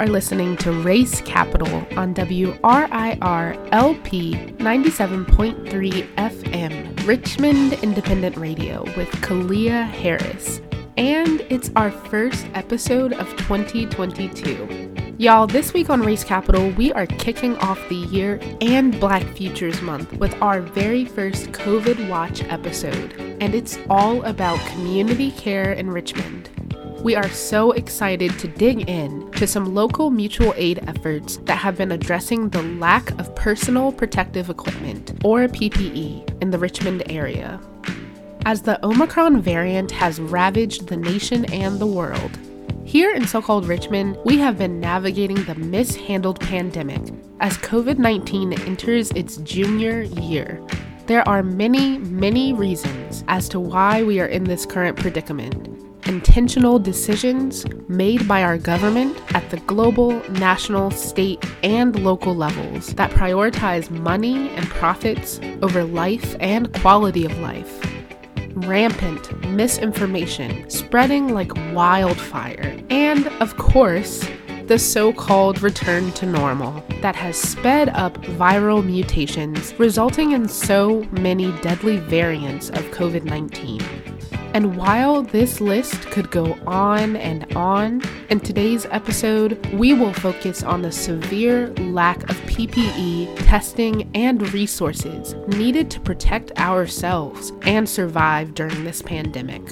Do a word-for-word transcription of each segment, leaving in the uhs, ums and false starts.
are listening to Race Capital on W R I R L P ninety-seven point three F M, Richmond Independent Radio with Kalia Harris. And it's our first episode of twenty twenty-two. Y'all, this week on Race Capital, we are kicking off the year and Black Futures Month with our very first COVID Watch episode. And it's all about community care in Richmond. We are so excited to dig in to some local mutual aid efforts that have been addressing the lack of personal protective equipment, or P P E, in the Richmond area. As the Omicron variant has ravaged the nation and the world, here in so-called Richmond, we have been navigating the mishandled pandemic. As COVID nineteen enters its junior year, there are many, many reasons as to why we are in this current predicament. Intentional decisions made by our government at the global, national, state, and local levels that prioritize money and profits over life and quality of life. Rampant misinformation spreading like wildfire, and of course, the so-called return to normal that has sped up viral mutations, resulting in so many deadly variants of COVID nineteen. And while this list could go on and on, in today's episode, we will focus on the severe lack of P P E, testing, and resources needed to protect ourselves and survive during this pandemic.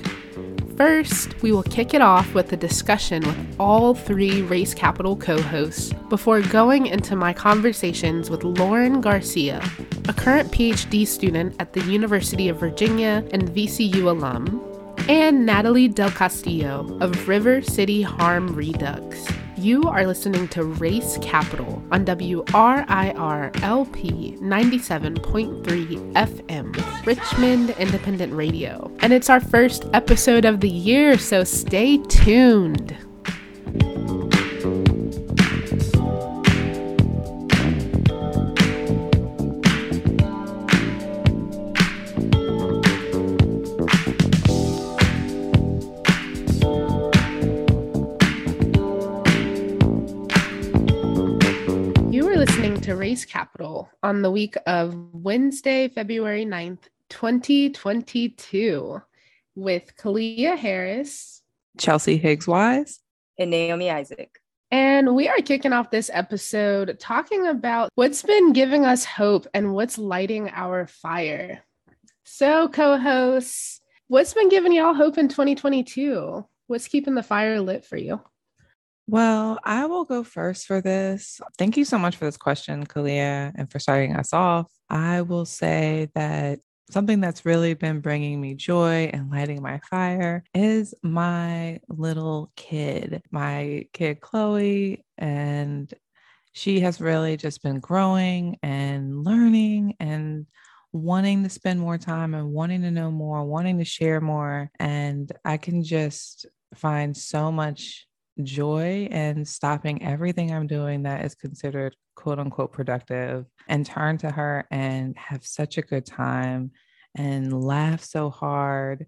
First, we will kick it off with a discussion with all three Race Capital co-hosts before going into my conversations with Lauren Garcia, a current P H D student at the University of Virginia and V C U alum, and Natalie Del Castillo of River City Harm Redux. You are listening to Race Capital on W R I R L P ninety-seven point three F M, Richmond Independent Radio. And it's our first episode of the year, so stay tuned. Race Capital on the week of Wednesday, February ninth, twenty twenty-two, with Kalia Harris, Chelsea Higgs Wise, and Naomi Isaac. And we are kicking off this episode talking about what's been giving us hope and what's lighting our fire. So, co-hosts, what's been giving y'all hope in twenty twenty-two? What's keeping the fire lit for you? Well, I will go first for this. Thank you so much for this question, Kalia, and for starting us off. I will say that something that's really been bringing me joy and lighting my fire is my little kid, my kid, Chloe, and she has really just been growing and learning and wanting to spend more time and wanting to know more, wanting to share more. And I can just find so much joy and stopping everything I'm doing that is considered quote unquote productive and turn to her and have such a good time and laugh so hard.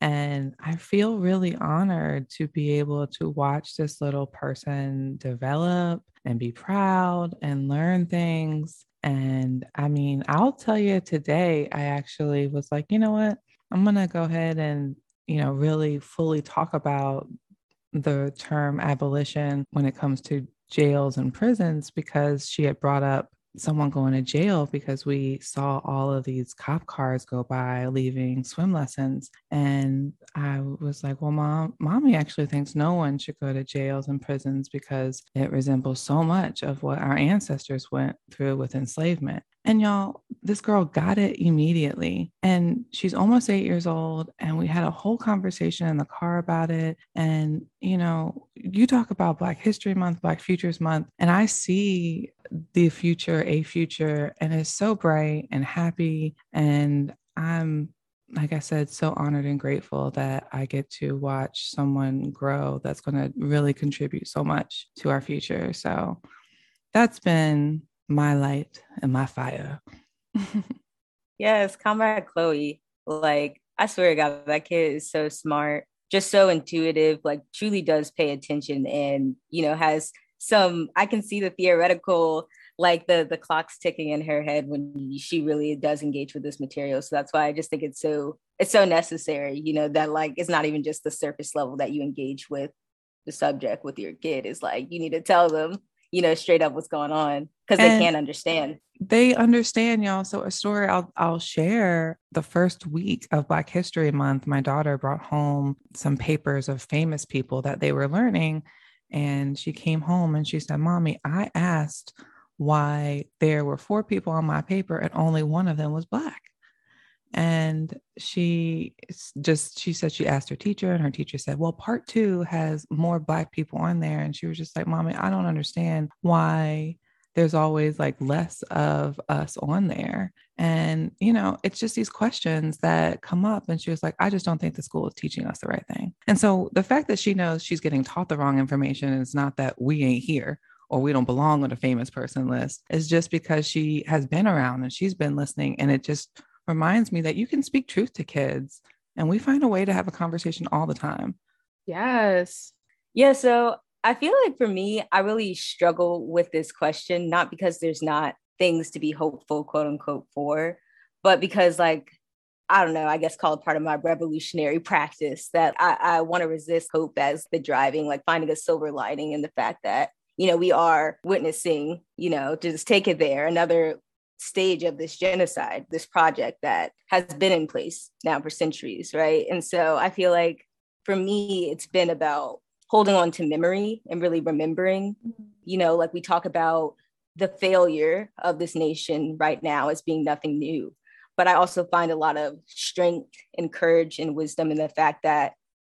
And I feel really honored to be able to watch this little person develop and be proud and learn things. And I mean, I'll tell you today, I actually was like, you know what, I'm going to go ahead and, you know, really fully talk about the term abolition when it comes to jails and prisons, because she had brought up someone going to jail because we saw all of these cop cars go by leaving swim lessons. And I was like, well, mom, mommy actually thinks no one should go to jails and prisons because it resembles so much of what our ancestors went through with enslavement. And y'all, this girl got it immediately. And she's almost eight years old. And we had a whole conversation in the car about it. And, you know, you talk about Black History Month, Black Futures Month, and I see the future, a future, and it's so bright and happy. And I'm, like I said, so honored and grateful that I get to watch someone grow that's going to really contribute so much to our future. So that's been my light and my fire. Yes, comrade Chloe. Like, I swear to God, that kid is so smart, just so intuitive, like truly does pay attention and, you know, has some, I can see the theoretical, like the the clocks ticking in her head when she really does engage with this material. So that's why I just think it's so, it's so necessary, you know, that like, it's not even just the surface level that you engage with the subject with your kid. Is like, you need to tell them, you know, straight up what's going on, because they can't understand. They understand, y'all. So a story I'll, I'll share, the first week of Black History Month, my daughter brought home some papers of famous people that they were learning. And she came home and she said, Mommy, I asked why there were four people on my paper and only one of them was Black. And she just, she said she asked her teacher, and her teacher said, well, part two has more Black people on there. And she was just like, Mommy, I don't understand why there's always like less of us on there. And, you know, it's just these questions that come up. And she was like, I just don't think the school is teaching us the right thing. And so the fact that she knows she's getting taught the wrong information, it's not that we ain't here or we don't belong on a famous person list. It's just because she has been around and she's been listening. And it just reminds me that you can speak truth to kids, and we find a way to have a conversation all the time. Yes. Yeah. So I feel like for me, I really struggle with this question, not because there's not things to be hopeful, quote unquote, for, but because like, I don't know, I guess called part of my revolutionary practice that I, I want to resist hope as the driving, like finding a silver lining in the fact that, you know, we are witnessing, you know, just take it there, another stage of this genocide, this project that has been in place now for centuries, right? And so I feel like for me, it's been about holding on to memory and really remembering, you know, like we talk about the failure of this nation right now as being nothing new. But I also find a lot of strength and courage and wisdom in the fact that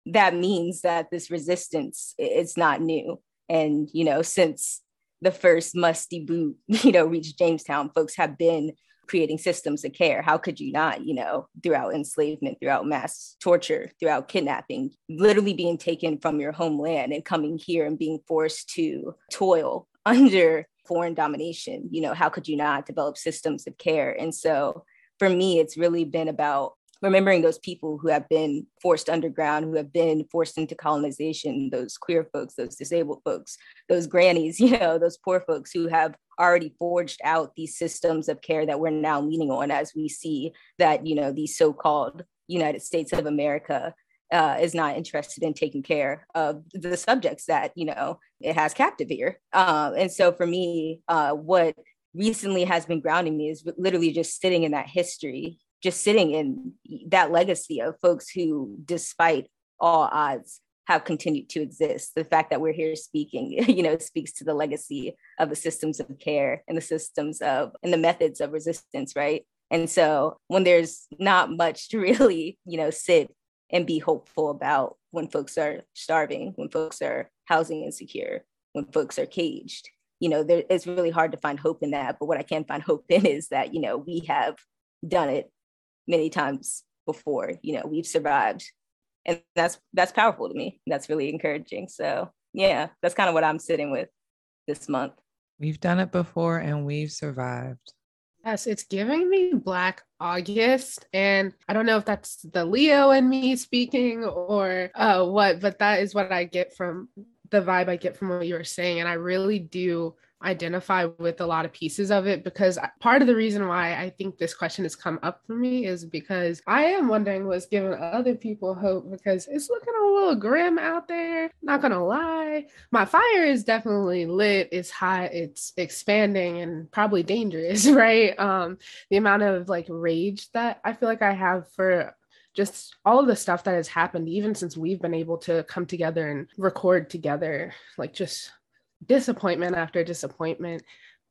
that means that this resistance, it's not new. And, you know, since the first musty boot, you know, reached Jamestown, folks have been creating systems of care. How could you not, you know, throughout enslavement, throughout mass torture, throughout kidnapping, literally being taken from your homeland and coming here and being forced to toil under foreign domination? You know, how could you not develop systems of care? And so for me, it's really been about remembering those people who have been forced underground, who have been forced into colonization, those queer folks, those disabled folks, those grannies, you know, those poor folks who have already forged out these systems of care that we're now leaning on as we see that, you know, the so-called United States of America uh, is not interested in taking care of the subjects that, you know, it has captive here. Uh, and so for me, uh, what recently has been grounding me is literally just sitting in that history, just sitting in that legacy of folks who, despite all odds, have continued to exist. The fact that we're here speaking, you know, speaks to the legacy of the systems of care and the systems of, and the methods of resistance, right? And so when there's not much to really, you know, sit and be hopeful about, when folks are starving, when folks are housing insecure, when folks are caged, you know, there, it's really hard to find hope in that. But what I can find hope in is that, you know, we have done it many times before, you know, we've survived. And that's, that's powerful to me. That's really encouraging. So yeah, that's kind of what I'm sitting with this month. We've done it before and we've survived. Yes. It's giving me Black August. And I don't know if that's the Leo in me speaking or uh, what, but that is what I get from the vibe I get from what you were saying. And I really do identify with a lot of pieces of it, because part of the reason why I think this question has come up for me is because I am wondering what's giving other people hope, because it's looking a little grim out there, not gonna lie. My fire is definitely lit, it's hot, it's expanding, and probably dangerous, right? Um, the amount of like rage that I feel like I have for just all of the stuff that has happened, even since we've been able to come together and record together, like just disappointment after disappointment.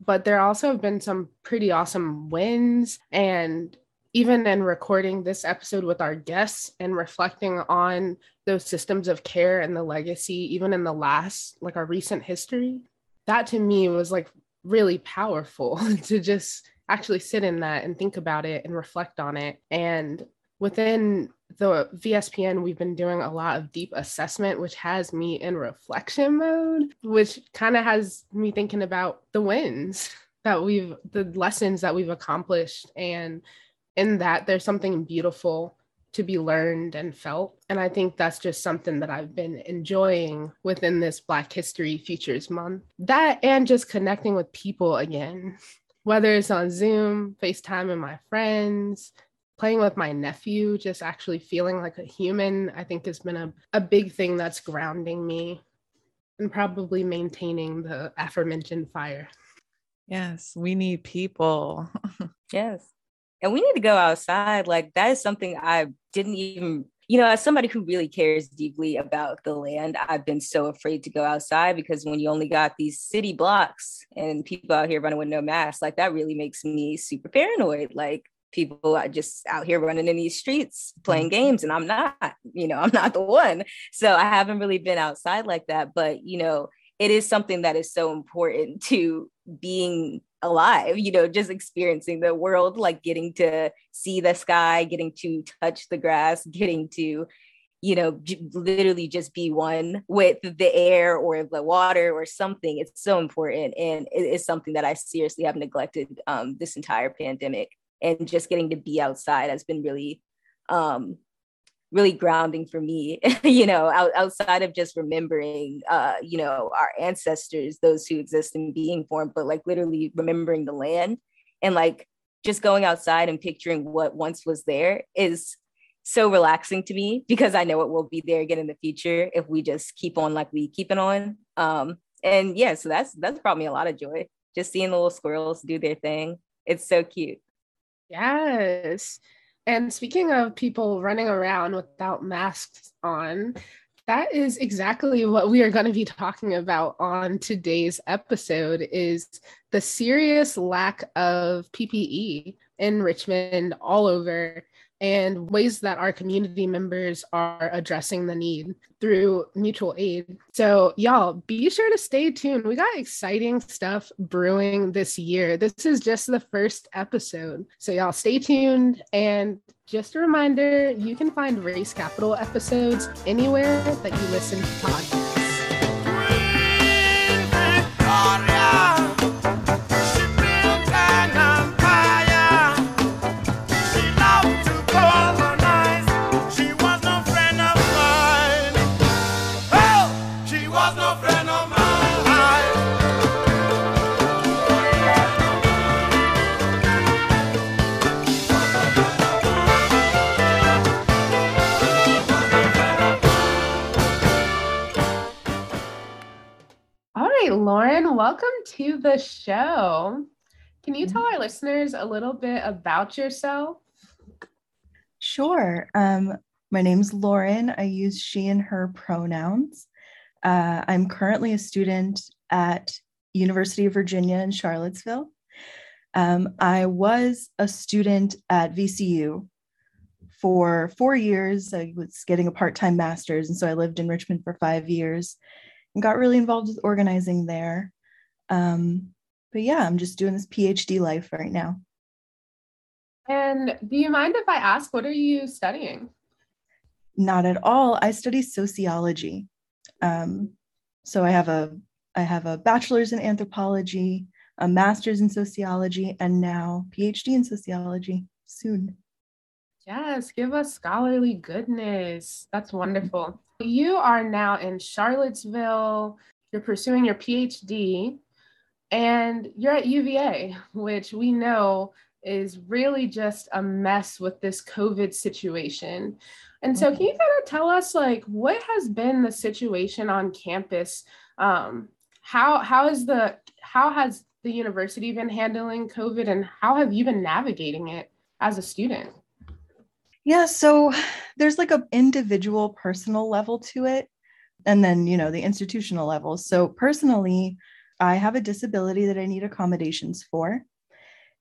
But there also have been some pretty awesome wins. And even in recording this episode with our guests and reflecting on those systems of care and the legacy, even in the last, like our recent history, that to me was like really powerful to just actually sit in that and think about it and reflect on it. And within the V S P N, we've been doing a lot of deep assessment, which has me in reflection mode, which kind of has me thinking about the wins that we've, the lessons that we've accomplished. And in that, there's something beautiful to be learned and felt. And I think that's just something that I've been enjoying within this Black History Futures Month. That and just connecting with people again, whether it's on Zoom, FaceTime with my friends, playing with my nephew, just actually feeling like a human, I think has been a, a big thing that's grounding me and probably maintaining the aforementioned fire. Yes, we need people. Yes. And we need to go outside. Like, that is something I didn't even, you know, as somebody who really cares deeply about the land, I've been so afraid to go outside, because when you only got these city blocks and people out here running with no masks, like, that really makes me super paranoid. Like, people are just out here running in these streets playing games, and I'm not, you know, I'm not the one. So I haven't really been outside like that. But, you know, it is something that is so important to being alive, you know, just experiencing the world, like getting to see the sky, getting to touch the grass, getting to, you know, j- literally just be one with the air or the water or something. It's so important. And it is something that I seriously have neglected um, this entire pandemic. And just getting to be outside has been really, um, really grounding for me, you know, out, outside of just remembering, uh, you know, our ancestors, those who exist in being form, but like literally remembering the land and like just going outside and picturing what once was there is so relaxing to me, because I know it will be there again in the future if we just keep on like we keep it on. Um, and yeah, so that's, that's brought me a lot of joy. Just seeing the little squirrels do their thing. It's so cute. Yes. And speaking of people running around without masks on, that is exactly what we are going to be talking about on today's episode, is the serious lack of P P E in Richmond all over, and ways that our community members are addressing the need through mutual aid. So y'all, be sure to stay tuned. We got exciting stuff brewing this year. This is just the first episode. So y'all stay tuned. And just a reminder, you can find Race Capital episodes anywhere that you listen to podcasts. Lauren, welcome to the show. Can you tell our listeners a little bit about yourself? Sure. Um, my name's Lauren. I use she and her pronouns. Uh, I'm currently a student at University of Virginia in Charlottesville. Um, I was a student at V C U for four years. I was getting a part-time master's, and so I lived in Richmond for five years. And got really involved with organizing there. Um, but yeah, I'm just doing this PhD life right now. And do you mind if I ask, what are you studying? Not at all. I study sociology. Um, so I have a I have a bachelor's in anthropology, a master's in sociology, and now PhD in sociology soon. Yes, give us scholarly goodness. That's wonderful. You are now in Charlottesville, you're pursuing your PhD, and you're at U V A, which we know is really just a mess with this COVID situation. And so can you kind of tell us, like, what has been the situation on campus? Um, how how is the how has the university been handling COVID, and how have you been navigating it as a student? Yeah, so there's like an individual personal level to it, and then, you know, the institutional level. So personally, I have a disability that I need accommodations for.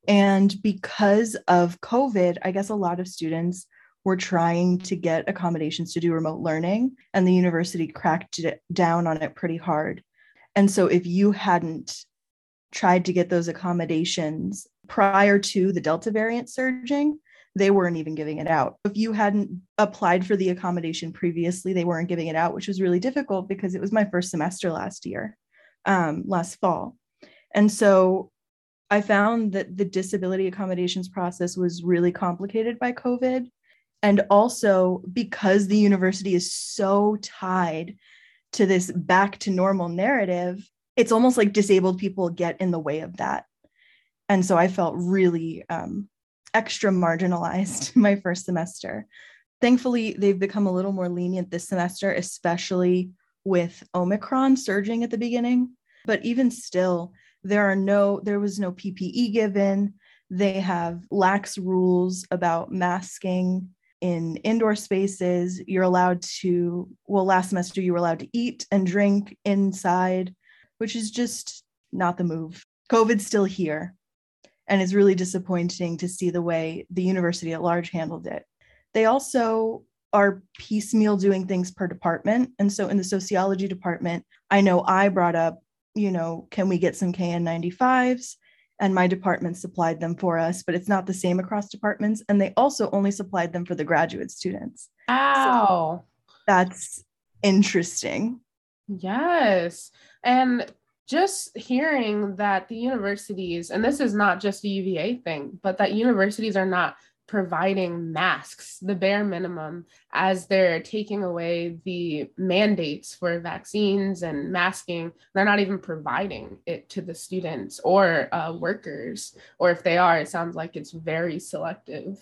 And because of COVID, I guess a lot of students were trying to get accommodations to do remote learning, and the university cracked it down on it pretty hard. And so if you hadn't tried to get those accommodations prior to the Delta variant surging, they weren't even giving it out. If you hadn't applied for the accommodation previously, they weren't giving it out, which was really difficult because it was my first semester last year, um, last fall. And so I found that the disability accommodations process was really complicated by COVID. And also because the university is so tied to this back to normal narrative, it's almost like disabled people get in the way of that. And so I felt really um, extra marginalized my first semester. Thankfully, they've become a little more lenient this semester, especially with Omicron surging at the beginning. But even still, there are no, there was no P P E given. They have lax rules about masking in indoor spaces. You're allowed to, well, last semester you were allowed to eat and drink inside, which is just not the move. COVID's still here, and it's really disappointing to see the way the university at large handled it. They also are piecemeal doing things per department. And so in the sociology department, I know I brought up, you know, can we get some K N ninety-fives? And my department supplied them for us, but it's not the same across departments. And they also only supplied them for the graduate students. Wow. So that's interesting. Yes. And just hearing that the universities, and this is not just a U V A thing, but that universities are not providing masks, the bare minimum, as they're taking away the mandates for vaccines and masking. They're not even providing it to the students or uh, workers, or if they are, it sounds like it's very selective.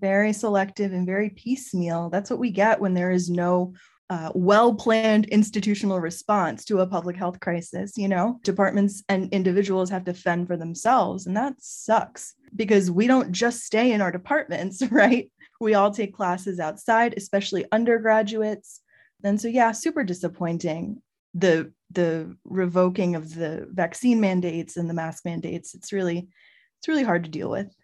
Very selective and very piecemeal. That's what we get when there is no uh, well-planned institutional response to a public health crisis. You know, departments and individuals have to fend for themselves, and that sucks. Because we don't just stay in our departments, right? We all take classes outside, especially undergraduates. And so, yeah, super disappointing. The the revoking of the vaccine mandates and the mask mandates, it's really, it's really hard to deal with.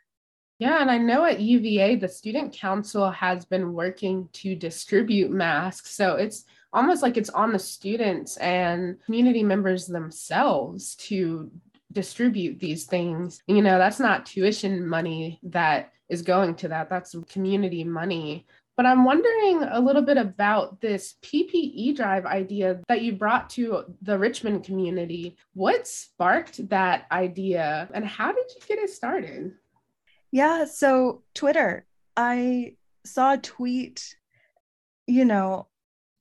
Yeah, and I know at U V A, the student council has been working to distribute masks. So it's almost like it's on the students and community members themselves to distribute these things. You know, that's not tuition money that is going to that. That's community money. But I'm wondering a little bit about this P P E drive idea that you brought to the Richmond community. What sparked that idea and how did you get it started? Yeah, so Twitter. I saw a tweet. You know,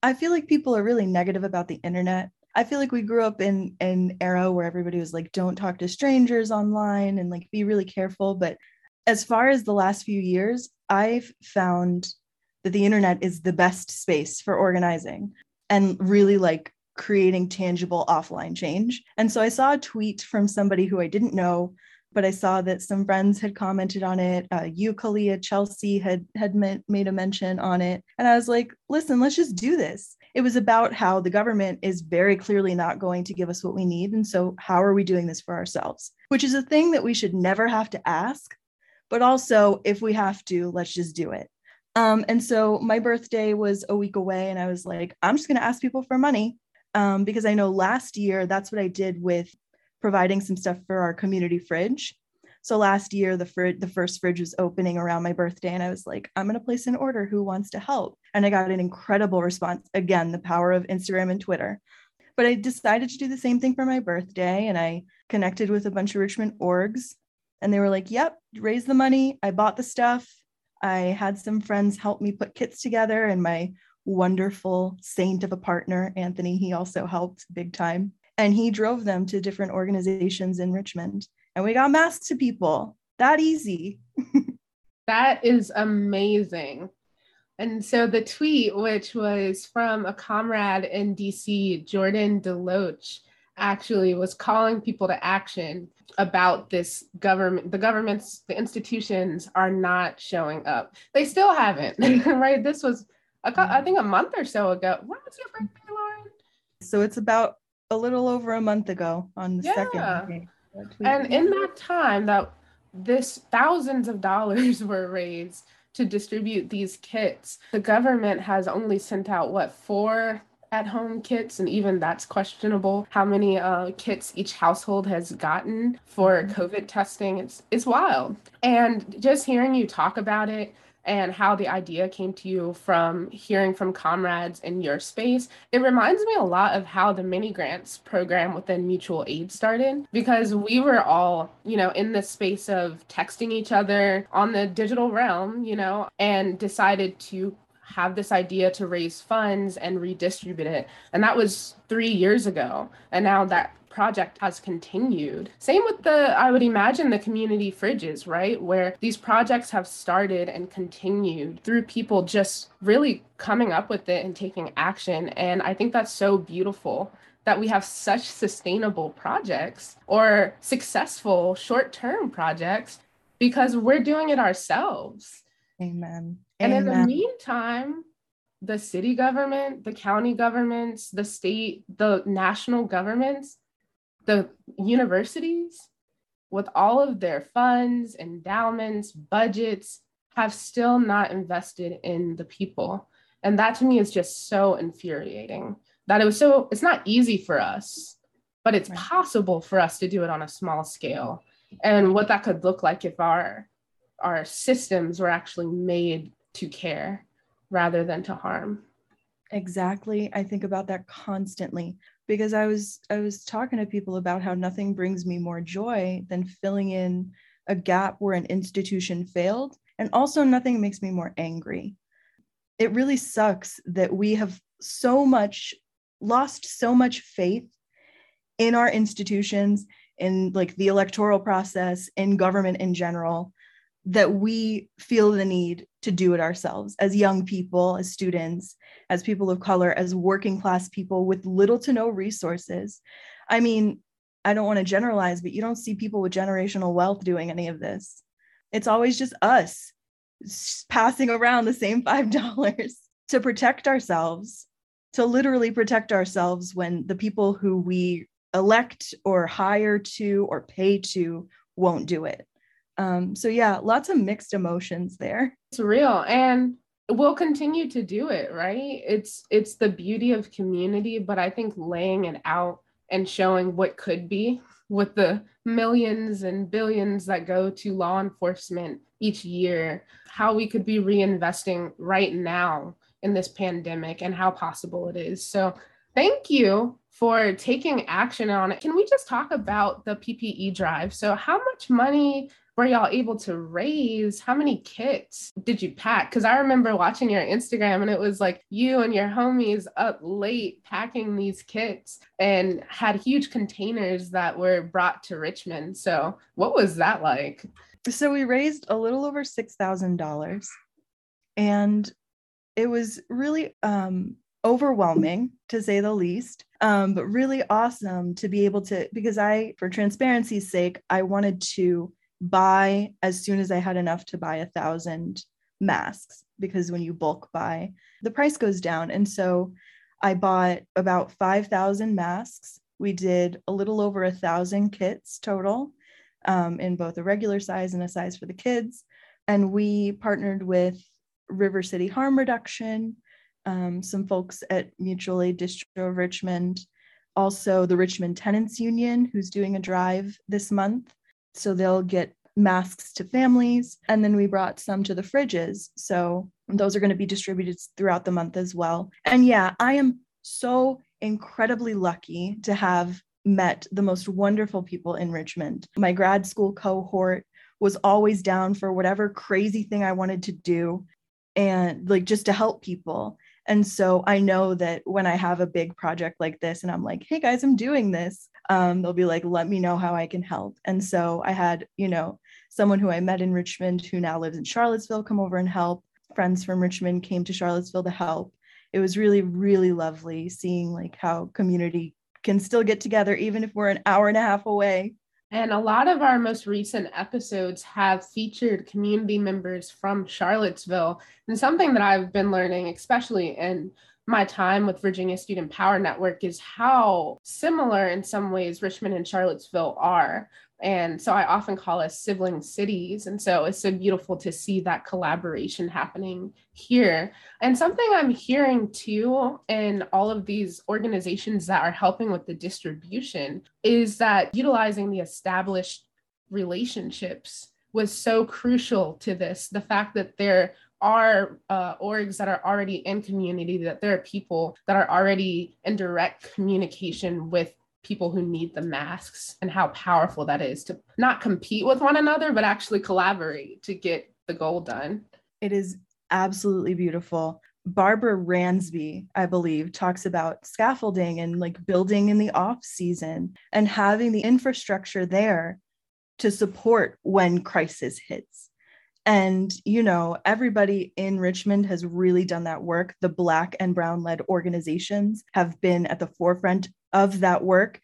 I feel like people are really negative about the internet. I feel like we grew up in an era where everybody was like, don't talk to strangers online and like, be really careful. But as far as the last few years, I've found that the internet is the best space for organizing and really like creating tangible offline change. And so I saw a tweet from somebody who I didn't know, but I saw that some friends had commented on it. Uh, you, Kalia, Chelsea had had made a mention on it. And I was like, listen, let's just do this. It was about how the government is very clearly not going to give us what we need. And so how are we doing this for ourselves? Which is a thing that we should never have to ask. But also, if we have to, let's just do it. Um, and so my birthday was a week away. And I was like, I'm just going to ask people for money. Um, because I know last year, that's what I did with providing some stuff for our community fridge. So last year, the fr- the first fridge was opening around my birthday. And I was like, I'm going to place an order. Who wants to help? And I got an incredible response. Again, the power of Instagram and Twitter. But I decided to do the same thing for my birthday. And I connected with a bunch of Richmond orgs. And they were like, yep, raise the money. I bought the stuff. I had some friends help me put kits together. And my wonderful saint of a partner, Anthony, he also helped big time. And he drove them to different organizations in Richmond. And we got masks to people. That easy. That is amazing. And so the tweet, which was from a comrade in D C, Jordan DeLoach, actually was calling people to action about this government. The governments, the institutions are not showing up. They still haven't, right? This was, a, I think, a month or so ago. What was your birthday, Lauren? So it's about a little over a month ago on the yeah. second. Okay. And in that time that this thousands of dollars were raised to distribute these kits, the government has only sent out what, four at-home kits, and even that's questionable how many uh, kits each household has gotten for COVID testing. It's it's wild. And just hearing you talk about it and how the idea came to you from hearing from comrades in your space, it reminds me a lot of how the mini grants program within Mutual Aid started, because we were all, you know, in the space of texting each other on the digital realm, you know, and decided to have this idea to raise funds and redistribute it. And that was three years ago. And now that project has continued. Same with the, I would imagine, the community fridges, right? Where these projects have started and continued through people just really coming up with it and taking action. And I think that's so beautiful that we have such sustainable projects or successful short-term projects because we're doing it ourselves. Amen. And Amen. In the meantime, the city government, the county governments, the state, the national governments, the universities, with all of their funds, endowments, budgets, have still not invested in the people. And that to me is just so infuriating that it was so, it's not easy for us, but it's right. possible for us to do it on a small scale. And what that could look like if our, our systems were actually made to care rather than to harm. Exactly. I think about that constantly because I was I was talking to people about how nothing brings me more joy than filling in a gap where an institution failed, and also nothing makes me more angry. It really sucks that we have so much lost so much faith in our institutions, in like the electoral process, in government in general, that we feel the need to do it ourselves as young people, as students, as people of color, as working class people with little to no resources. I mean, I don't want to generalize, but you don't see people with generational wealth doing any of this. It's always just us passing around the same five dollars to protect ourselves, to literally protect ourselves when the people who we elect or hire to or pay to won't do it. Um, so yeah, lots of mixed emotions there. It's real, and we'll continue to do it, right? It's it's the beauty of community, but I think laying it out and showing what could be with the millions and billions that go to law enforcement each year, how we could be reinvesting right now in this pandemic and how possible it is. So thank you for taking action on it. Can we just talk about the P P E drive? So how much money were y'all able to raise? How many kits did you pack? Because I remember watching your Instagram and it was like you and your homies up late packing these kits and had huge containers that were brought to Richmond. So what was that like? So we raised a little over six thousand dollars, and it was really um, overwhelming to say the least. Um, but really awesome to be able to, because I, for transparency's sake, I wanted to buy as soon as I had enough to buy a thousand masks, because when you bulk buy, the price goes down. And so I bought about five thousand masks. We did a little over a thousand kits total, um, in both a regular size and a size for the kids. And we partnered with River City Harm Reduction, um, some folks at Mutual Aid District of Richmond, also the Richmond Tenants Union, who's doing a drive this month. So they'll get masks to families. And then we brought some to the fridges. So those are going to be distributed throughout the month as well. And yeah, I am so incredibly lucky to have met the most wonderful people in Richmond. My grad school cohort was always down for whatever crazy thing I wanted to do, and like just to help people. And so I know that when I have a big project like this and I'm like, hey guys, I'm doing this, um, they'll be like, let me know how I can help. And so I had, you know, someone who I met in Richmond who now lives in Charlottesville come over and help. Friends from Richmond came to Charlottesville to help. It was really, really lovely seeing like how community can still get together, even if we're an hour and a half away. And a lot of our most recent episodes have featured community members from Charlottesville. And something that I've been learning, especially in my time with Virginia Student Power Network, is how similar in some ways Richmond and Charlottesville are. And so I often call us sibling cities. And so it's so beautiful to see that collaboration happening here. And something I'm hearing too in all of these organizations that are helping with the distribution is that utilizing the established relationships was so crucial to this. The fact that they're are uh, orgs that are already in community, that there are people that are already in direct communication with people who need the masks, and how powerful that is to not compete with one another, but actually collaborate to get the goal done. It is absolutely beautiful. Barbara Ransby, I believe, talks about scaffolding and like building in the off season and having the infrastructure there to support when crisis hits. And, you know, everybody in Richmond has really done that work. The Black and Brown led organizations have been at the forefront of that work,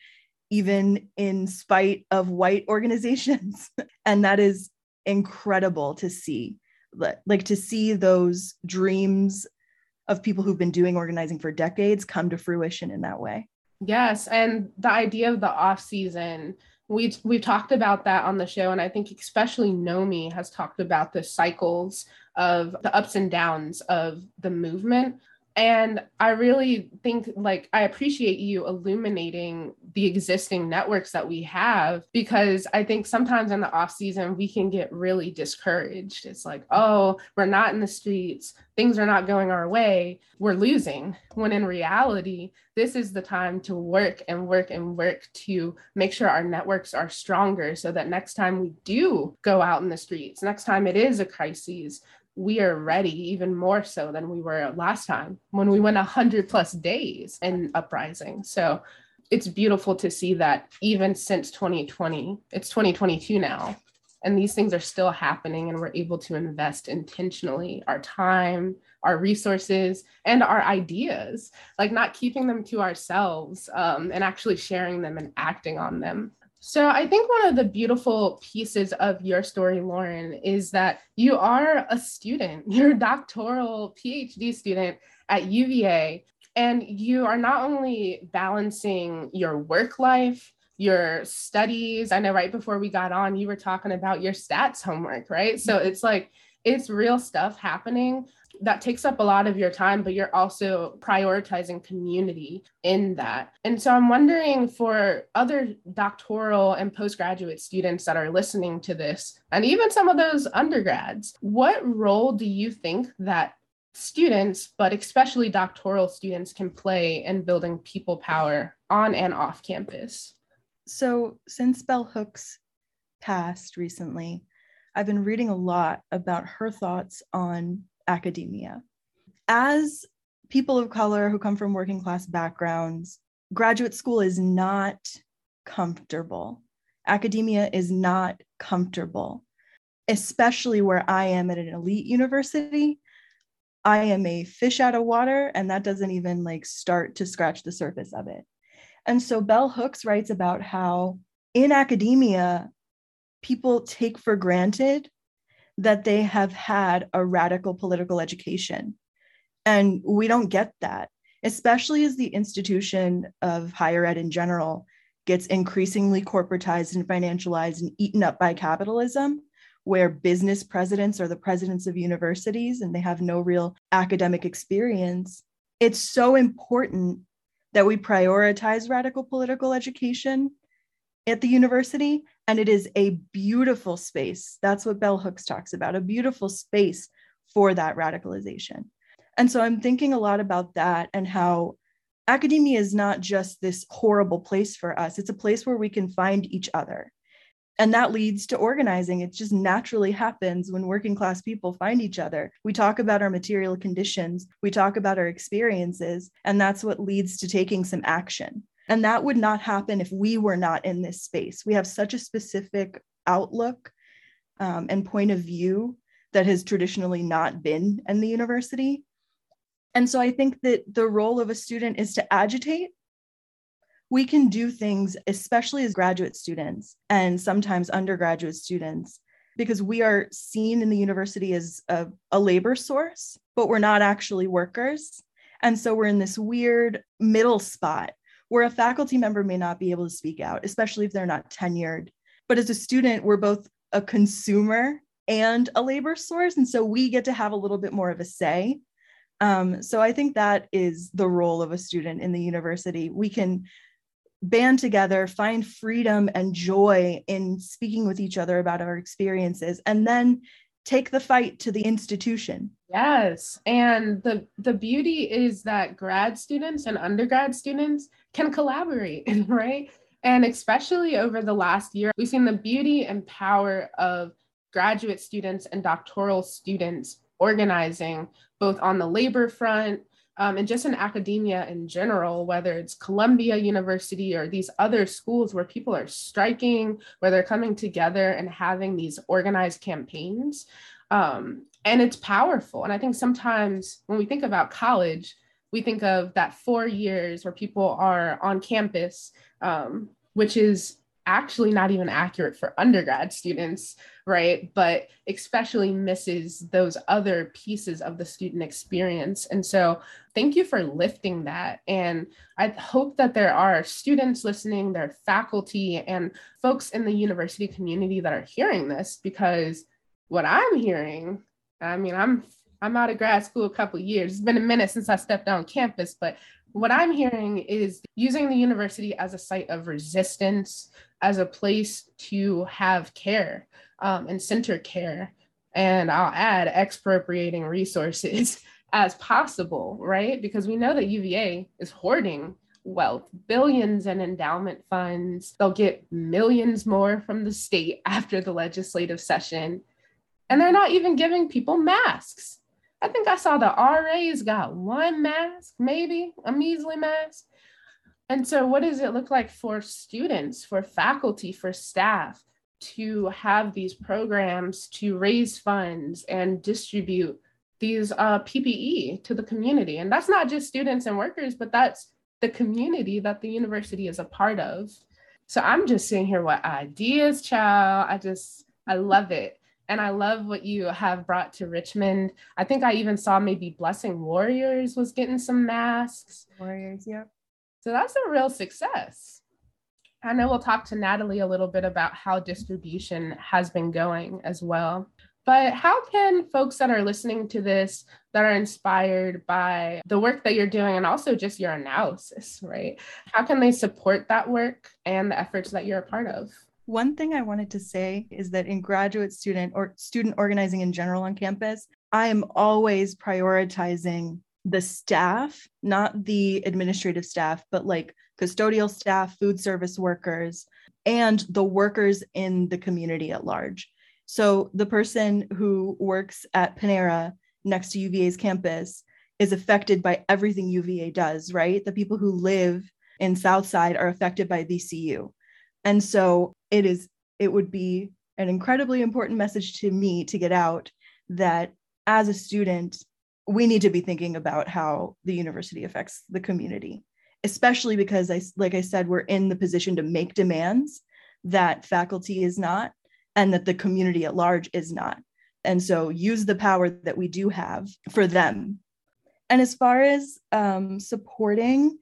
even in spite of white organizations. And that is incredible to see, like to see those dreams of people who've been doing organizing for decades come to fruition in that way. Yes. And the idea of the off season, We've, we've talked about that on the show, and I think especially Naomi has talked about the cycles of the ups and downs of the movement. And I really think, like, I appreciate you illuminating the existing networks that we have, because I think sometimes in the off season, we can get really discouraged. It's like, oh, we're not in the streets. Things are not going our way. We're losing. When in reality, this is the time to work and work and work to make sure our networks are stronger, so that next time we do go out in the streets, next time it is a crisis, we are ready even more so than we were last time when we went one hundred plus days in uprising. So it's beautiful to see that even since twenty twenty, it's twenty twenty-two now, and these things are still happening, and we're able to invest intentionally our time, our resources, and our ideas, like not keeping them to ourselves, um, and actually sharing them and acting on them. So I think one of the beautiful pieces of your story, Lauren, is that you are a student. You're a doctoral PhD student at U V A, and you are not only balancing your work life, your studies. I know right before we got on, you were talking about your stats homework, right? So it's like, it's real stuff happening that takes up a lot of your time, but you're also prioritizing community in that. And so I'm wondering, for other doctoral and postgraduate students that are listening to this, and even some of those undergrads, what role do you think that students, but especially doctoral students, can play in building people power on and off campus? So since Bell Hooks passed recently, I've been reading a lot about her thoughts on academia. As people of color who come from working class backgrounds, graduate school is not comfortable. Academia is not comfortable, especially where I am at an elite university. I am a fish out of water, and that doesn't even like start to scratch the surface of it. And so Bell Hooks writes about how in academia, people take for granted that they have had a radical political education. And we don't get that, especially as the institution of higher ed in general gets increasingly corporatized and financialized and eaten up by capitalism, where business presidents are the presidents of universities and they have no real academic experience. It's so important that we prioritize radical political education at the university. And it is a beautiful space. That's what Bell Hooks talks about, a beautiful space for that radicalization. And so I'm thinking a lot about that, and how academia is not just this horrible place for us. It's a place where we can find each other. And that leads to organizing. It just naturally happens when working class people find each other. We talk about our material conditions. We talk about our experiences. And that's what leads to taking some action. And that would not happen if we were not in this space. We have such a specific outlook um, and point of view that has traditionally not been in the university. And so I think that the role of a student is to agitate. We can do things, especially as graduate students and sometimes undergraduate students, because we are seen in the university as a, a labor source, but we're not actually workers. And so we're in this weird middle spot where a faculty member may not be able to speak out, especially if they're not tenured. But as a student, we're both a consumer and a labor source. And so we get to have a little bit more of a say. Um, so I think that is the role of a student in the university. We can band together, find freedom and joy in speaking with each other about our experiences, and then take the fight to the institution. Yes. And the, the beauty is that grad students and undergrad students can collaborate, right? And especially over the last year, we've seen the beauty and power of graduate students and doctoral students organizing both on the labor front um, and just in academia in general, whether it's Columbia University or these other schools where people are striking, where they're coming together and having these organized campaigns. Um, and it's powerful. And I think sometimes when we think about college, we think of that four years where people are on campus, um, which is actually not even accurate for undergrad students, right? But especially misses those other pieces of the student experience. And so thank you for lifting that. And I hope that there are students listening, there are faculty and folks in the university community that are hearing this, because what I'm hearing, I mean, I'm I'm out of grad school a couple of years. It's been a minute since I stepped on campus, but what I'm hearing is using the university as a site of resistance, as a place to have care um, and center care. And I'll add expropriating resources as possible, right? Because we know that U V A is hoarding wealth, billions in endowment funds. They'll get millions more from the state after the legislative session. And they're not even giving people masks. I think I saw the R As got one mask, maybe a measly mask. And so what does it look like for students, for faculty, for staff to have these programs to raise funds and distribute these uh, P P E to the community? And that's not just students and workers, but that's the community that the university is a part of. So I'm just sitting here with ideas, child. I just, I love it. And I love what you have brought to Richmond. I think I even saw maybe Blessing Warriors was getting some masks. Warriors, yep. So that's a real success. I know we'll talk to Natalie a little bit about how distribution has been going as well. But how can folks that are listening to this, that are inspired by the work that you're doing and also just your analysis, right? How can they support that work and the efforts that you're a part of? One thing I wanted to say is that in graduate student or student organizing in general on campus, I am always prioritizing the staff, not the administrative staff, but like custodial staff, food service workers, and the workers in the community at large. So the person who works at Panera next to U V A's campus is affected by everything U V A does, right? The people who live in Southside are affected by V C U. And so it is, it would be an incredibly important message to me to get out that as a student, we need to be thinking about how the university affects the community, especially because I, like I said, we're in the position to make demands that faculty is not, and that the community at large is not. And so use the power that we do have for them. And as far as um, supporting,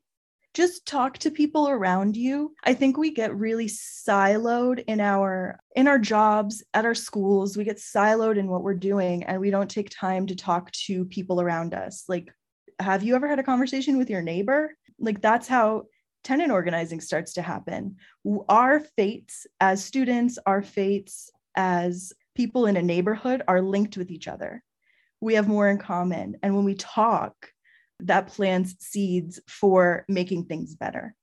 just talk to people around you. I think we get really siloed in our in our jobs, at our schools. We get siloed in what we're doing, and we don't take time to talk to people around us. Like, have you ever had a conversation with your neighbor? Like, that's how tenant organizing starts to happen. Our fates as students, our fates as people in a neighborhood are linked with each other. We have more in common. And when we talk, that plants seeds for making things better.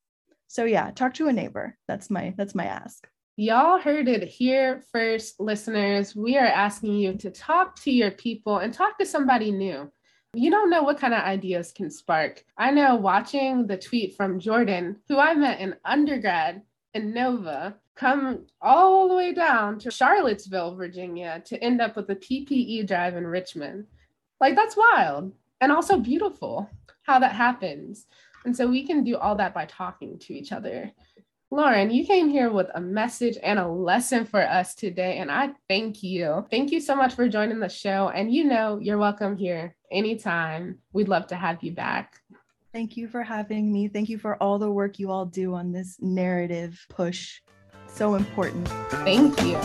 So yeah, talk to a neighbor. That's my, that's my ask. Y'all heard it here first, listeners. We are asking you to talk to your people and talk to somebody new. You don't know what kind of ideas can spark. I know watching the tweet from Jordan, who I met in undergrad in Nova, come all the way down to Charlottesville, Virginia, to end up with a P P E drive in Richmond. Like, that's wild. And also beautiful how that happens. And so we can do all that by talking to each other. Lauren, you came here with a message and a lesson for us today, and I thank you. Thank you so much for joining the show. And you know, you're welcome here anytime. We'd love to have you back. Thank you for having me. Thank you for all the work you all do on this narrative push. So important. Thank you.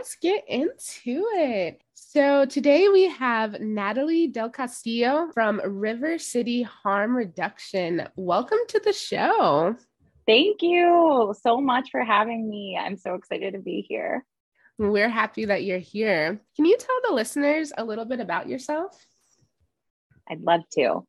let's get into it. So today we have Natalie Del Castillo from River City Harm Reduction. Welcome to the show. Thank you so much for having me. I'm so excited to be here. We're happy that you're here. Can you tell the listeners a little bit about yourself? I'd love to.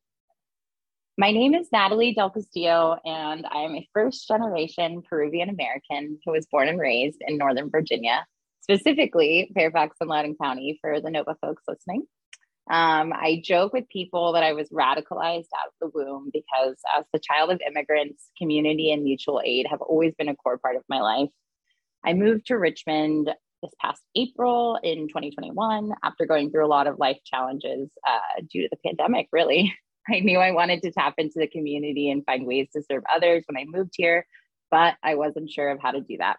My name is Natalie Del Castillo, and I am a first-generation Peruvian American who was born and raised in Northern Virginia, specifically Fairfax and Loudoun County for the NOVA folks listening. Um, I joke with people that I was radicalized out of the womb because as the child of immigrants, community and mutual aid have always been a core part of my life. I moved to Richmond this past April in twenty twenty-one after going through a lot of life challenges uh, due to the pandemic, really. I knew I wanted to tap into the community and find ways to serve others when I moved here, but I wasn't sure of how to do that.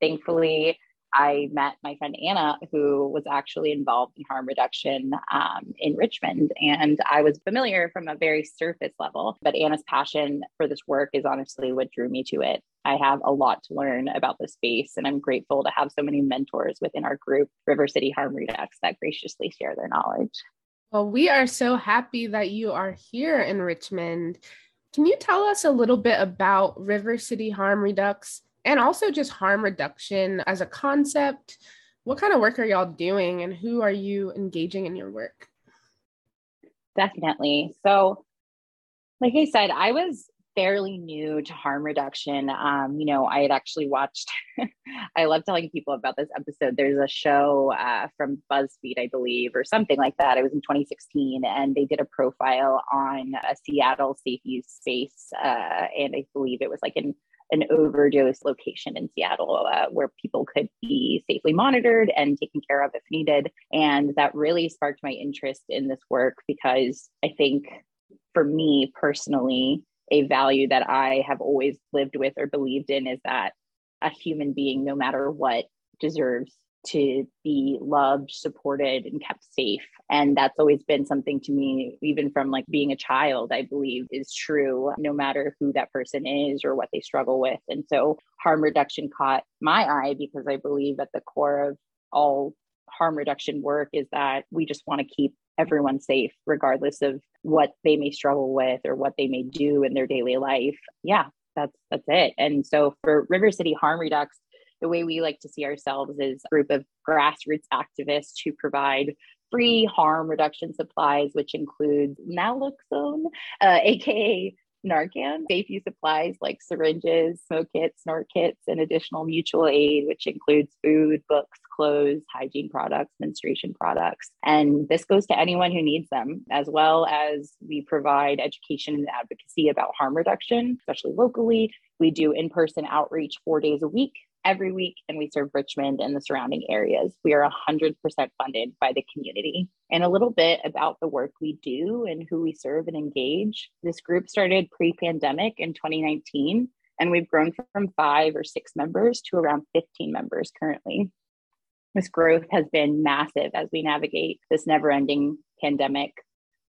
Thankfully, I met my friend Anna, who was actually involved in harm reduction um, in Richmond, and I was familiar from a very surface level, but Anna's passion for this work is honestly what drew me to it. I have a lot to learn about this space, and I'm grateful to have so many mentors within our group, River City Harm Redux, that graciously share their knowledge. Well, we are so happy that you are here in Richmond. Can you tell us a little bit about River City Harm Redux and also just harm reduction as a concept? What kind of work are y'all doing and who are you engaging in your work? Definitely. So, like I said, I was fairly new to harm reduction. Um, you know, I had actually watched, I love telling people about this episode. There's a show uh, from BuzzFeed, I believe, or something like that. It was in twenty sixteen, and they did a profile on a Seattle safe use space. Uh, and I believe it was like an, an overdose location in Seattle uh, where people could be safely monitored and taken care of if needed. And that really sparked my interest in this work because I think for me personally, a value that I have always lived with or believed in is that a human being, no matter what, deserves to be loved, supported, and kept safe. And that's always been something to me, even from like being a child, I believe is true, no matter who that person is or what they struggle with. And so harm reduction caught my eye because I believe at the core of all harm reduction work is that we just want to keep everyone safe, regardless of what they may struggle with or what they may do in their daily life. Yeah, that's that's it. And so for River City Harm Redux, the way we like to see ourselves is a group of grassroots activists who provide free harm reduction supplies, which includes naloxone, uh, aka Narcan, safety supplies like syringes, smoke kits, snort kits, and additional mutual aid, which includes food, books, clothes, hygiene products, menstruation products. And this goes to anyone who needs them, as well as we provide education and advocacy about harm reduction, especially locally. We do in-person outreach four days a week, every week, and we serve Richmond and the surrounding areas. We are one hundred percent funded by the community. And a little bit about the work we do and who we serve and engage. This group started pre-pandemic in twenty nineteen, and we've grown from five or six members to around fifteen members currently. This growth has been massive as we navigate this never-ending pandemic.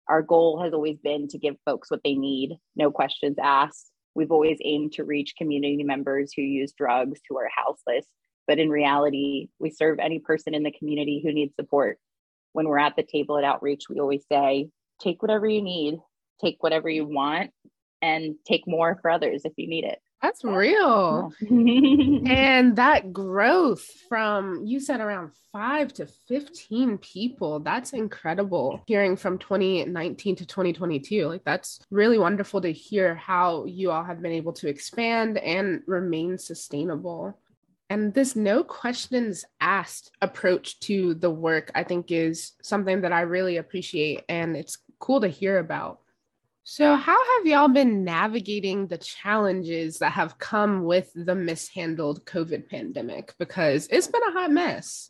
Our goal has always been to give folks what they need, no questions asked. We've always aimed to reach community members who use drugs, who are houseless, but in reality, we serve any person in the community who needs support. When we're at the table at outreach, we always say, take whatever you need, take whatever you want, and take more for others if you need it. That's real. And that growth from, you said around five to fifteen people, that's incredible. Hearing from twenty nineteen to twenty twenty-two, like that's really wonderful to hear how you all have been able to expand and remain sustainable. And this no questions asked approach to the work, I think is something that I really appreciate and it's cool to hear about. So how have y'all been navigating the challenges that have come with the mishandled COVID pandemic? Because it's been a hot mess.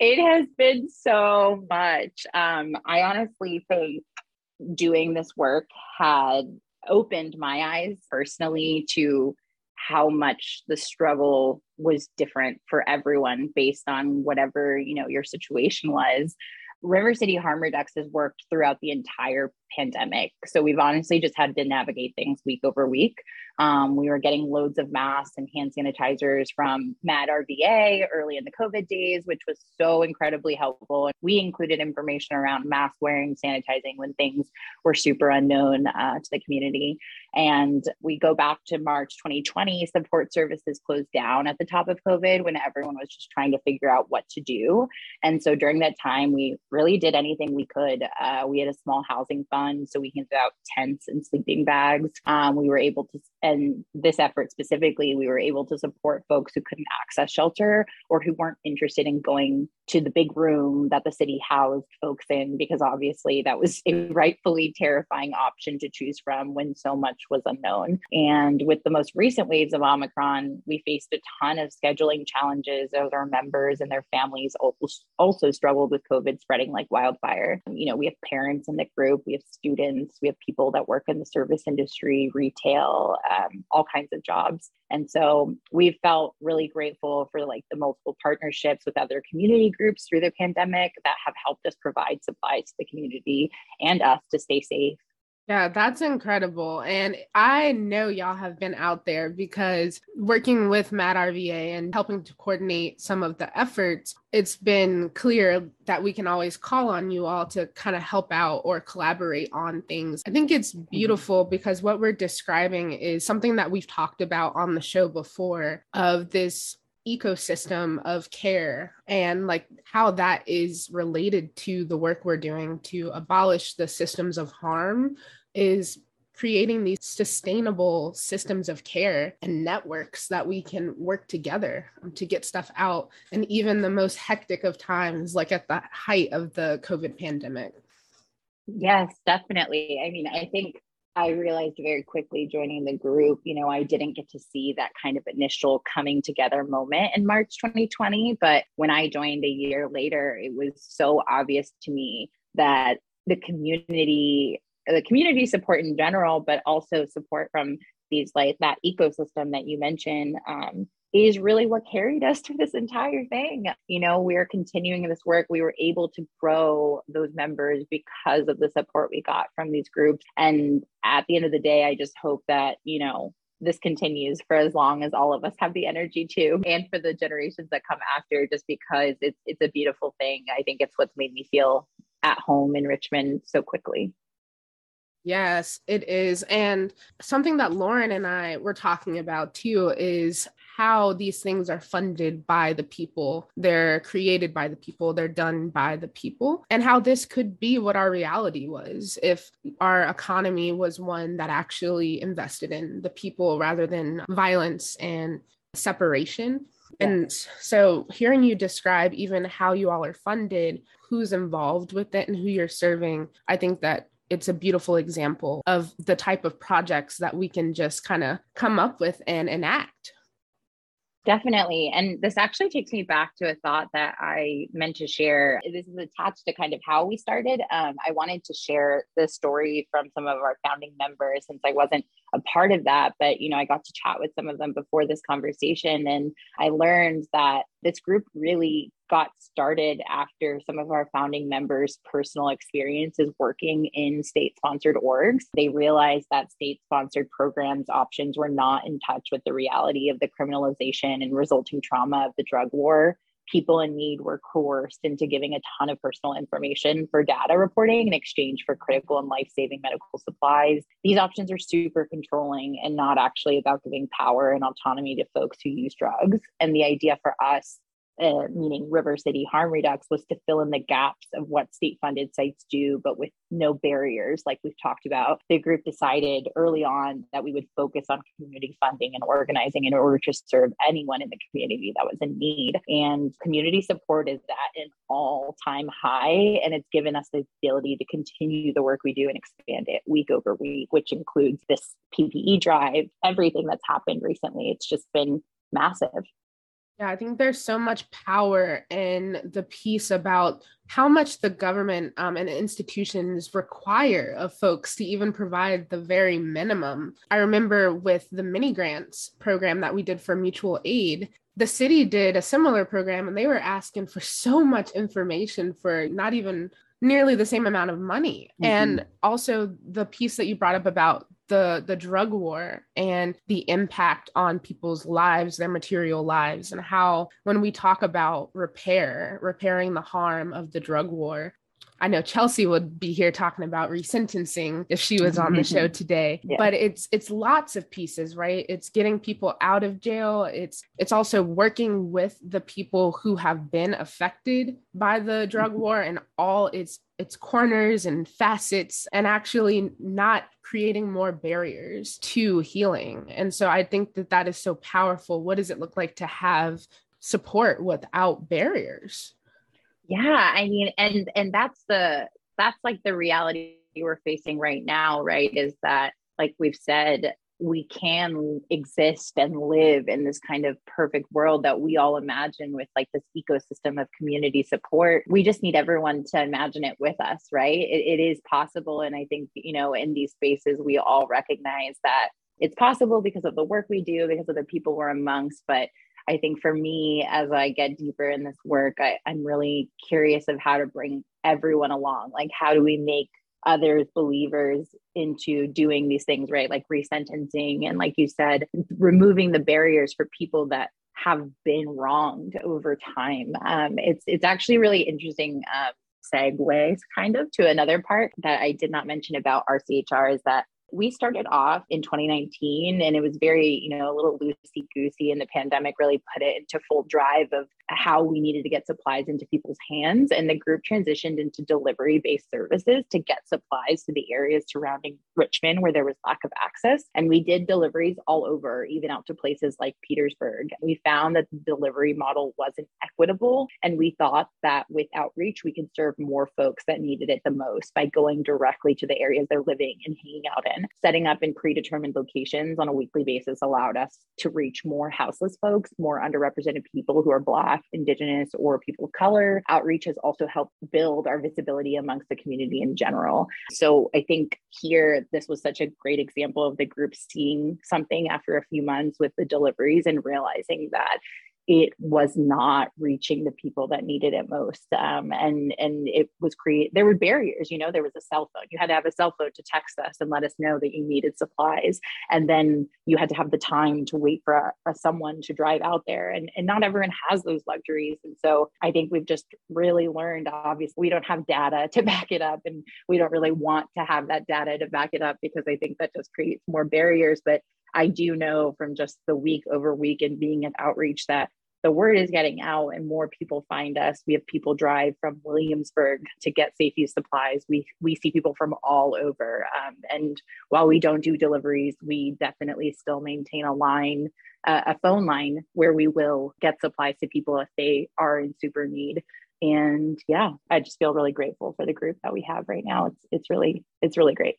It has been so much. Um, I honestly think doing this work had opened my eyes personally to how much the struggle was different for everyone based on whatever, you know, your situation was. River City Harm Redux has worked throughout the entire pandemic. So we've honestly just had to navigate things week over week. Um, we were getting loads of masks and hand sanitizers from Mad R V A early in the COVID days, which was so incredibly helpful. And we included information around mask wearing, sanitizing when things were super unknown uh, to the community. And we go back to March twenty twenty, support services closed down at the top of COVID when everyone was just trying to figure out what to do. And so during that time, we really did anything we could. Uh, we had a small housing fund, so we handed out tents and sleeping bags. Um, we were able to, and this effort specifically, we were able to support folks who couldn't access shelter or who weren't interested in going to the big room that the city housed folks in, because obviously that was a rightfully terrifying option to choose from when so much was unknown. And with the most recent waves of Omicron, we faced a ton of scheduling challenges as our members and their families also struggled with COVID spreading like wildfire. You know, we have parents in the group, we have students, we have people that work in the service industry, retail, um, all kinds of jobs. And so we felt really grateful for like the multiple partnerships with other community groups through the pandemic that have helped us provide supplies to the community and us to stay safe. Yeah, that's incredible. And I know y'all have been out there because working with Mad R V A and helping to coordinate some of the efforts, it's been clear that we can always call on you all to kind of help out or collaborate on things. I think it's beautiful because what we're describing is something that we've talked about on the show before, of this ecosystem of care and like how that is related to the work we're doing to abolish the systems of harm, is creating these sustainable systems of care and networks that we can work together to get stuff out. And even the most hectic of times, like at the height of the COVID pandemic. Yes, definitely. I mean, I think I realized very quickly joining the group, you know, I didn't get to see that kind of initial coming together moment in March twenty twenty. But when I joined a year later, it was so obvious to me that the community, the community support in general, but also support from these, like that ecosystem that you mentioned, um, is really what carried us through this entire thing. You know, we are continuing this work. We were able to grow those members because of the support we got from these groups. And at the end of the day, I just hope that, you know, this continues for as long as all of us have the energy to, and for the generations that come after, just because it's it's a beautiful thing. I think it's what's made me feel at home in Richmond so quickly. Yes, it is. And something that Lauren and I were talking about too is how these things are funded by the people, they're created by the people, they're done by the people, and how this could be what our reality was if our economy was one that actually invested in the people rather than violence and separation. Yeah. And so hearing you describe even how you all are funded, who's involved with it and who you're serving, I think that it's a beautiful example of the type of projects that we can just kind of come up with and enact. Definitely. And this actually takes me back to a thought that I meant to share. This is attached to kind of how we started. Um, I wanted to share the story from some of our founding members since I wasn't a part of that, but, you know, I got to chat with some of them before this conversation. And I learned that this group really got started after some of our founding members' personal experiences working in state-sponsored orgs. They realized that state-sponsored programs options were not in touch with the reality of the criminalization and resulting trauma of the drug war. People in need were coerced into giving a ton of personal information for data reporting in exchange for critical and life-saving medical supplies. These options are super controlling and not actually about giving power and autonomy to folks who use drugs. And the idea for us, Uh, meaning River City Harm Redux, was to fill in the gaps of what state-funded sites do, but with no barriers, like we've talked about. The group decided early on that we would focus on community funding and organizing in order to serve anyone in the community that was in need. And community support is at an all-time high, and it's given us the ability to continue the work we do and expand it week over week, which includes this P P E drive, everything that's happened recently. It's just been massive. Yeah, I think there's so much power in the piece about how much the government um, and institutions require of folks to even provide the very minimum. I remember with the mini grants program that we did for Mutual Aid, the city did a similar program and they were asking for so much information for not even nearly the same amount of money. Mm-hmm. And also the piece that you brought up about the, the drug war and the impact on people's lives, their material lives, and how when we talk about repair, repairing the harm of the drug war, I know Chelsea would be here talking about resentencing if she was on the show today, yeah. but it's, it's lots of pieces, right? It's getting people out of jail. It's, it's also working with the people who have been affected by the drug war and all its, its corners and facets, and actually not creating more barriers to healing. And so I think that that is so powerful. What does it look like to have support without barriers? Yeah. I mean, and, and that's the, that's like the reality we're facing right now, right? Is that, like we've said, we can exist and live in this kind of perfect world that we all imagine with like this ecosystem of community support. We just need everyone to imagine it with us, right? It, it is possible. And I think, you know, in these spaces, we all recognize that it's possible because of the work we do, because of the people we're amongst, but I think for me, as I get deeper in this work, I, I'm really curious of how to bring everyone along. Like, how do we make others believers into doing these things, right? Like resentencing and, like you said, removing the barriers for people that have been wronged over time. Um, it's it's actually really interesting uh, segues kind of to another part that I did not mention about R C H R is that we started off in twenty nineteen and it was very, you know, a little loosey-goosey, and the pandemic really put it into full drive of how we needed to get supplies into people's hands. And the group transitioned into delivery-based services to get supplies to the areas surrounding Richmond where there was lack of access. And we did deliveries all over, even out to places like Petersburg. We found that the delivery model wasn't equitable. And we thought that with outreach, we could serve more folks that needed it the most by going directly to the areas they're living and hanging out in. Setting up in predetermined locations on a weekly basis allowed us to reach more houseless folks, more underrepresented people who are Black, Indigenous, or people of color. Outreach has also helped build our visibility amongst the community in general. So I think here, this was such a great example of the group seeing something after a few months with the deliveries and realizing that it was not reaching the people that needed it most. Um, and, and it was create, there were barriers, you know, there was a cell phone. You had to have a cell phone to text us and let us know that you needed supplies. And then you had to have the time to wait for a, a someone to drive out there. And, and not everyone has those luxuries. And so I think we've just really learned, obviously, we don't have data to back it up. And we don't really want to have that data to back it up because I think that just creates more barriers. But I do know from just the week over week and being an outreach that the word is getting out and more people find us. We have people drive from Williamsburg to get safe use supplies. We we see people from all over. Um, and while we don't do deliveries, we definitely still maintain a line, uh, a phone line where we will get supplies to people if they are in super need. And yeah, I just feel really grateful for the group that we have right now. It's it's really, it's really great.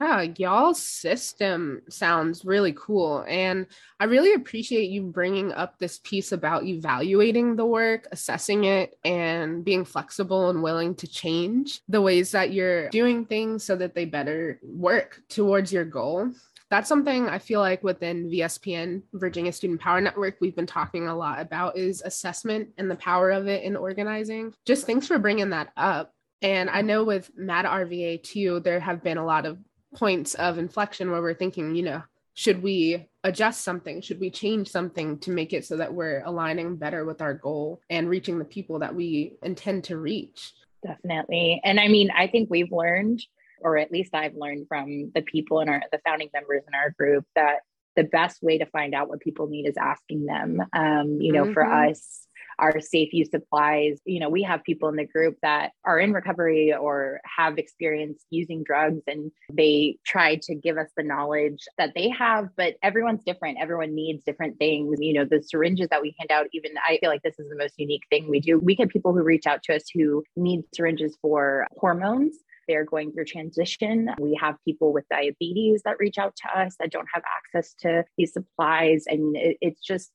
Yeah, y'all's system sounds really cool. And I really appreciate you bringing up this piece about evaluating the work, assessing it, and being flexible and willing to change the ways that you're doing things so that they better work towards your goal. That's something I feel like within V S P N, Virginia Student Power Network, we've been talking a lot about is assessment and the power of it in organizing. Just thanks for bringing that up. And I know with Mad R V A too, there have been a lot of points of inflection where we're thinking, you know, should we adjust something? Should we change something to make it so that we're aligning better with our goal and reaching the people that we intend to reach? Definitely. And I mean, I think we've learned, or at least I've learned from the people in our, the founding members in our group, that the best way to find out what people need is asking them. Um, you know, mm-hmm. for us, our safe use supplies, you know, we have people in the group that are in recovery or have experience using drugs, and they try to give us the knowledge that they have, but everyone's different. Everyone needs different things. You know, the syringes that we hand out, even I feel like this is the most unique thing we do. We get people who reach out to us who need syringes for hormones. They're going through transition. We have people with diabetes that reach out to us that don't have access to these supplies. And it, it's just,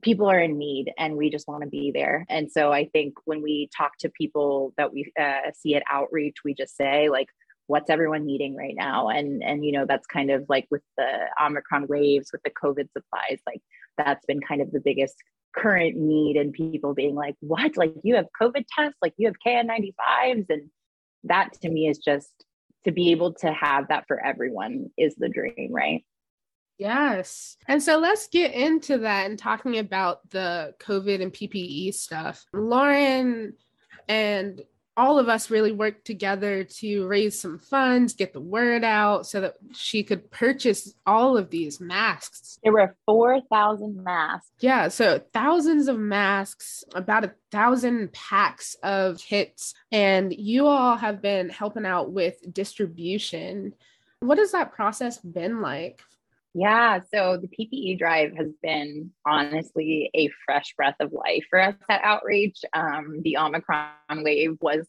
people are in need and we just want to be there. And so I think when we talk to people that we uh, see at outreach, we just say like, what's everyone needing right now? And, and, you know, that's kind of like with the Omicron waves, with the COVID supplies, like that's been kind of the biggest current need, and people being like, what, like you have COVID tests, like you have K N ninety-fives. And that to me is just, to be able to have that for everyone is the dream, right? Yes. And so let's get into that and talking about the COVID and P P E stuff. Lauren and all of us really worked together to raise some funds, get the word out so that she could purchase all of these masks. There were four thousand masks. Yeah. So thousands of masks, about a thousand packs of kits. And you all have been helping out with distribution. What has that process been like? Yeah, so the P P E drive has been honestly a fresh breath of life for us at Outreach. Um, the Omicron wave was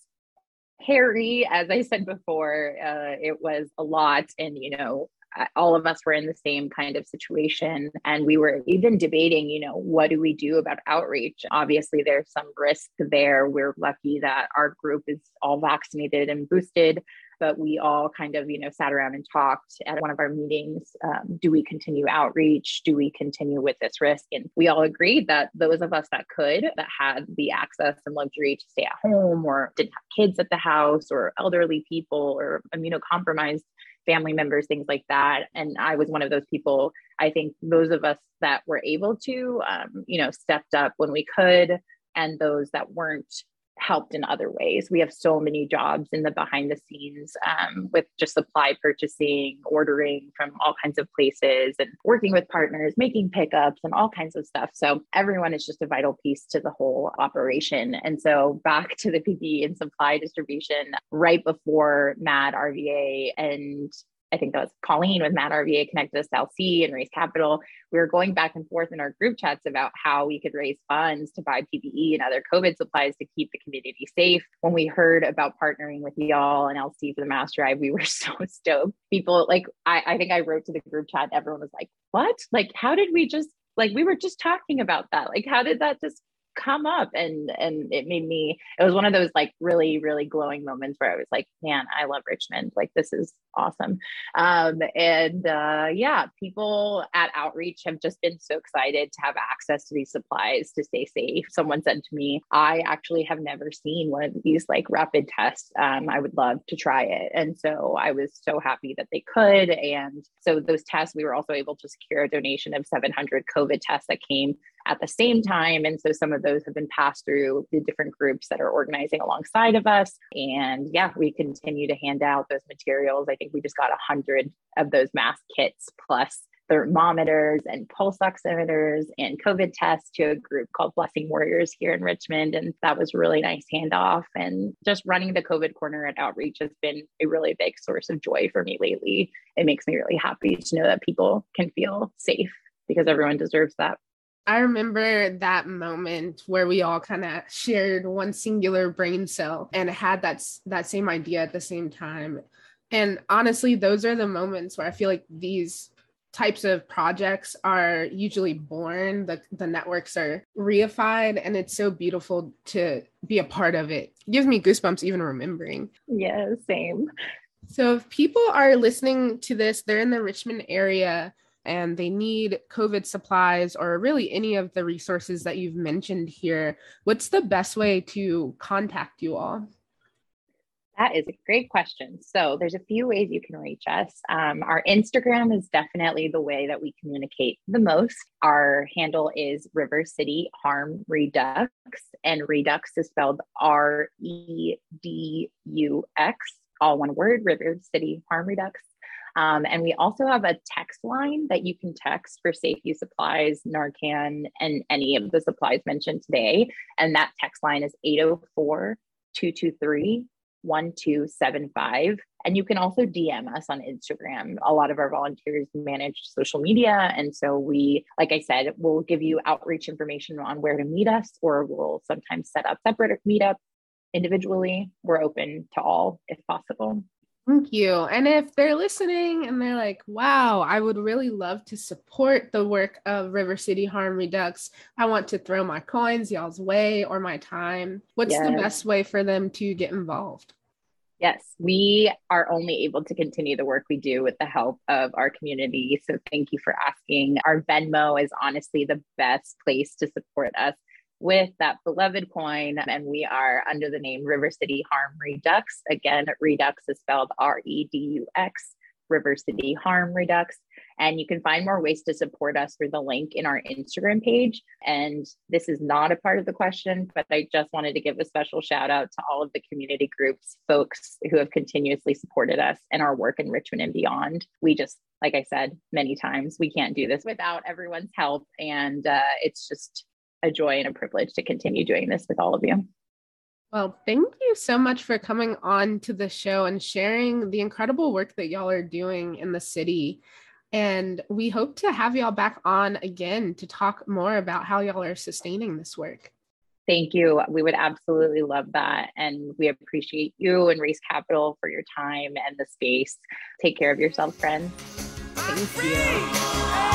hairy, as I said before. Uh, it was a lot, and you know, all of us were in the same kind of situation, and we were even debating, you know, what do we do about outreach? Obviously, there's some risk there. We're lucky that our group is all vaccinated and boosted, but we all kind of, you know, sat around and talked at one of our meetings. Um, do we continue outreach? Do we continue with this risk? And we all agreed that those of us that could, that had the access and luxury to stay at home or didn't have kids at the house or elderly people or immunocompromised family members, things like that. And I was one of those people. I think those of us that were able to, um, you know, stepped up when we could, and those that weren't helped in other ways. We have so many jobs in the behind the scenes um, with just supply purchasing, ordering from all kinds of places, and working with partners, making pickups and all kinds of stuff. So everyone is just a vital piece to the whole operation. And so back to the P P E and supply distribution, right before Mad R V A, and I think that was Colleen with Mad R V A connected to South Sea and Raise Capital. We were going back and forth in our group chats about how we could raise funds to buy P P E and other COVID supplies to keep the community safe. When we heard about partnering with y'all and L C for the mass drive, we were so stoked. People like, I, I think I wrote to the group chat, and everyone was like, what? Like, how did we just, like, we were just talking about that. Like, how did that just come up? And, and it made me, it was one of those like really, really glowing moments where I was like, man, I love Richmond. Like, this is awesome. Um, and uh, yeah, people at Outreach have just been so excited to have access to these supplies to stay safe. Someone said to me, I actually have never seen one of these like rapid tests. Um, I would love to try it. And so I was so happy that they could. And so those tests, we were also able to secure a donation of seven hundred COVID tests that came at the same time. And so some of those have been passed through the different groups that are organizing alongside of us. And yeah, we continue to hand out those materials. I think we just got one hundred of those mask kits, plus thermometers and pulse oximeters and COVID tests to a group called Blessing Warriors here in Richmond. And that was a really nice handoff. And just running the COVID corner at Outreach has been a really big source of joy for me lately. It makes me really happy to know that people can feel safe, because everyone deserves that. I remember that moment where we all kind of shared one singular brain cell and had that, that same idea at the same time. And honestly, those are the moments where I feel like these types of projects are usually born, the, the networks are reified, and it's so beautiful to be a part of it. It gives me goosebumps even remembering. Yeah, same. So if people are listening to this, they're in the Richmond area, and they need COVID supplies or really any of the resources that you've mentioned here, what's the best way to contact you all? That is a great question. So there's a few ways you can reach us. Um, our Instagram is definitely the way that we communicate the most. Our handle is River City Harm Redux, and Redux is spelled R E D U X, all one word, River City Harm Redux. Um, and we also have a text line that you can text for safety supplies, Narcan, and any of the supplies mentioned today. And that text line is eight oh four, two two three, one two seven five. And you can also D M us on Instagram. A lot of our volunteers manage social media. And so we, like I said, we'll give you outreach information on where to meet us, or we'll sometimes set up separate meetups individually. We're open to all if possible. Thank you. And if they're listening and they're like, wow, I would really love to support the work of River City Harm Redux, I want to throw my coins y'all's way or my time, what's yes. the best way for them to get involved? Yes, we are only able to continue the work we do with the help of our community. So thank you for asking. Our Venmo is honestly the best place to support us with that beloved coin. And we are under the name River City Harm Redux. Again, Redux is spelled R E D U X, River City Harm Redux. And you can find more ways to support us through the link in our Instagram page. And this is not a part of the question, but I just wanted to give a special shout out to all of the community groups, folks who have continuously supported us and our work in Richmond and beyond. We just, like I said, many times, we can't do this without everyone's help. And uh, it's just a joy and a privilege to continue doing this with all of you. Well, thank you so much for coming on to the show and sharing the incredible work that y'all are doing in the city. And we hope to have y'all back on again to talk more about how y'all are sustaining this work. Thank you. We would absolutely love that. And we appreciate you and Race Capital for your time and the space. Take care of yourself, friends. Thank you.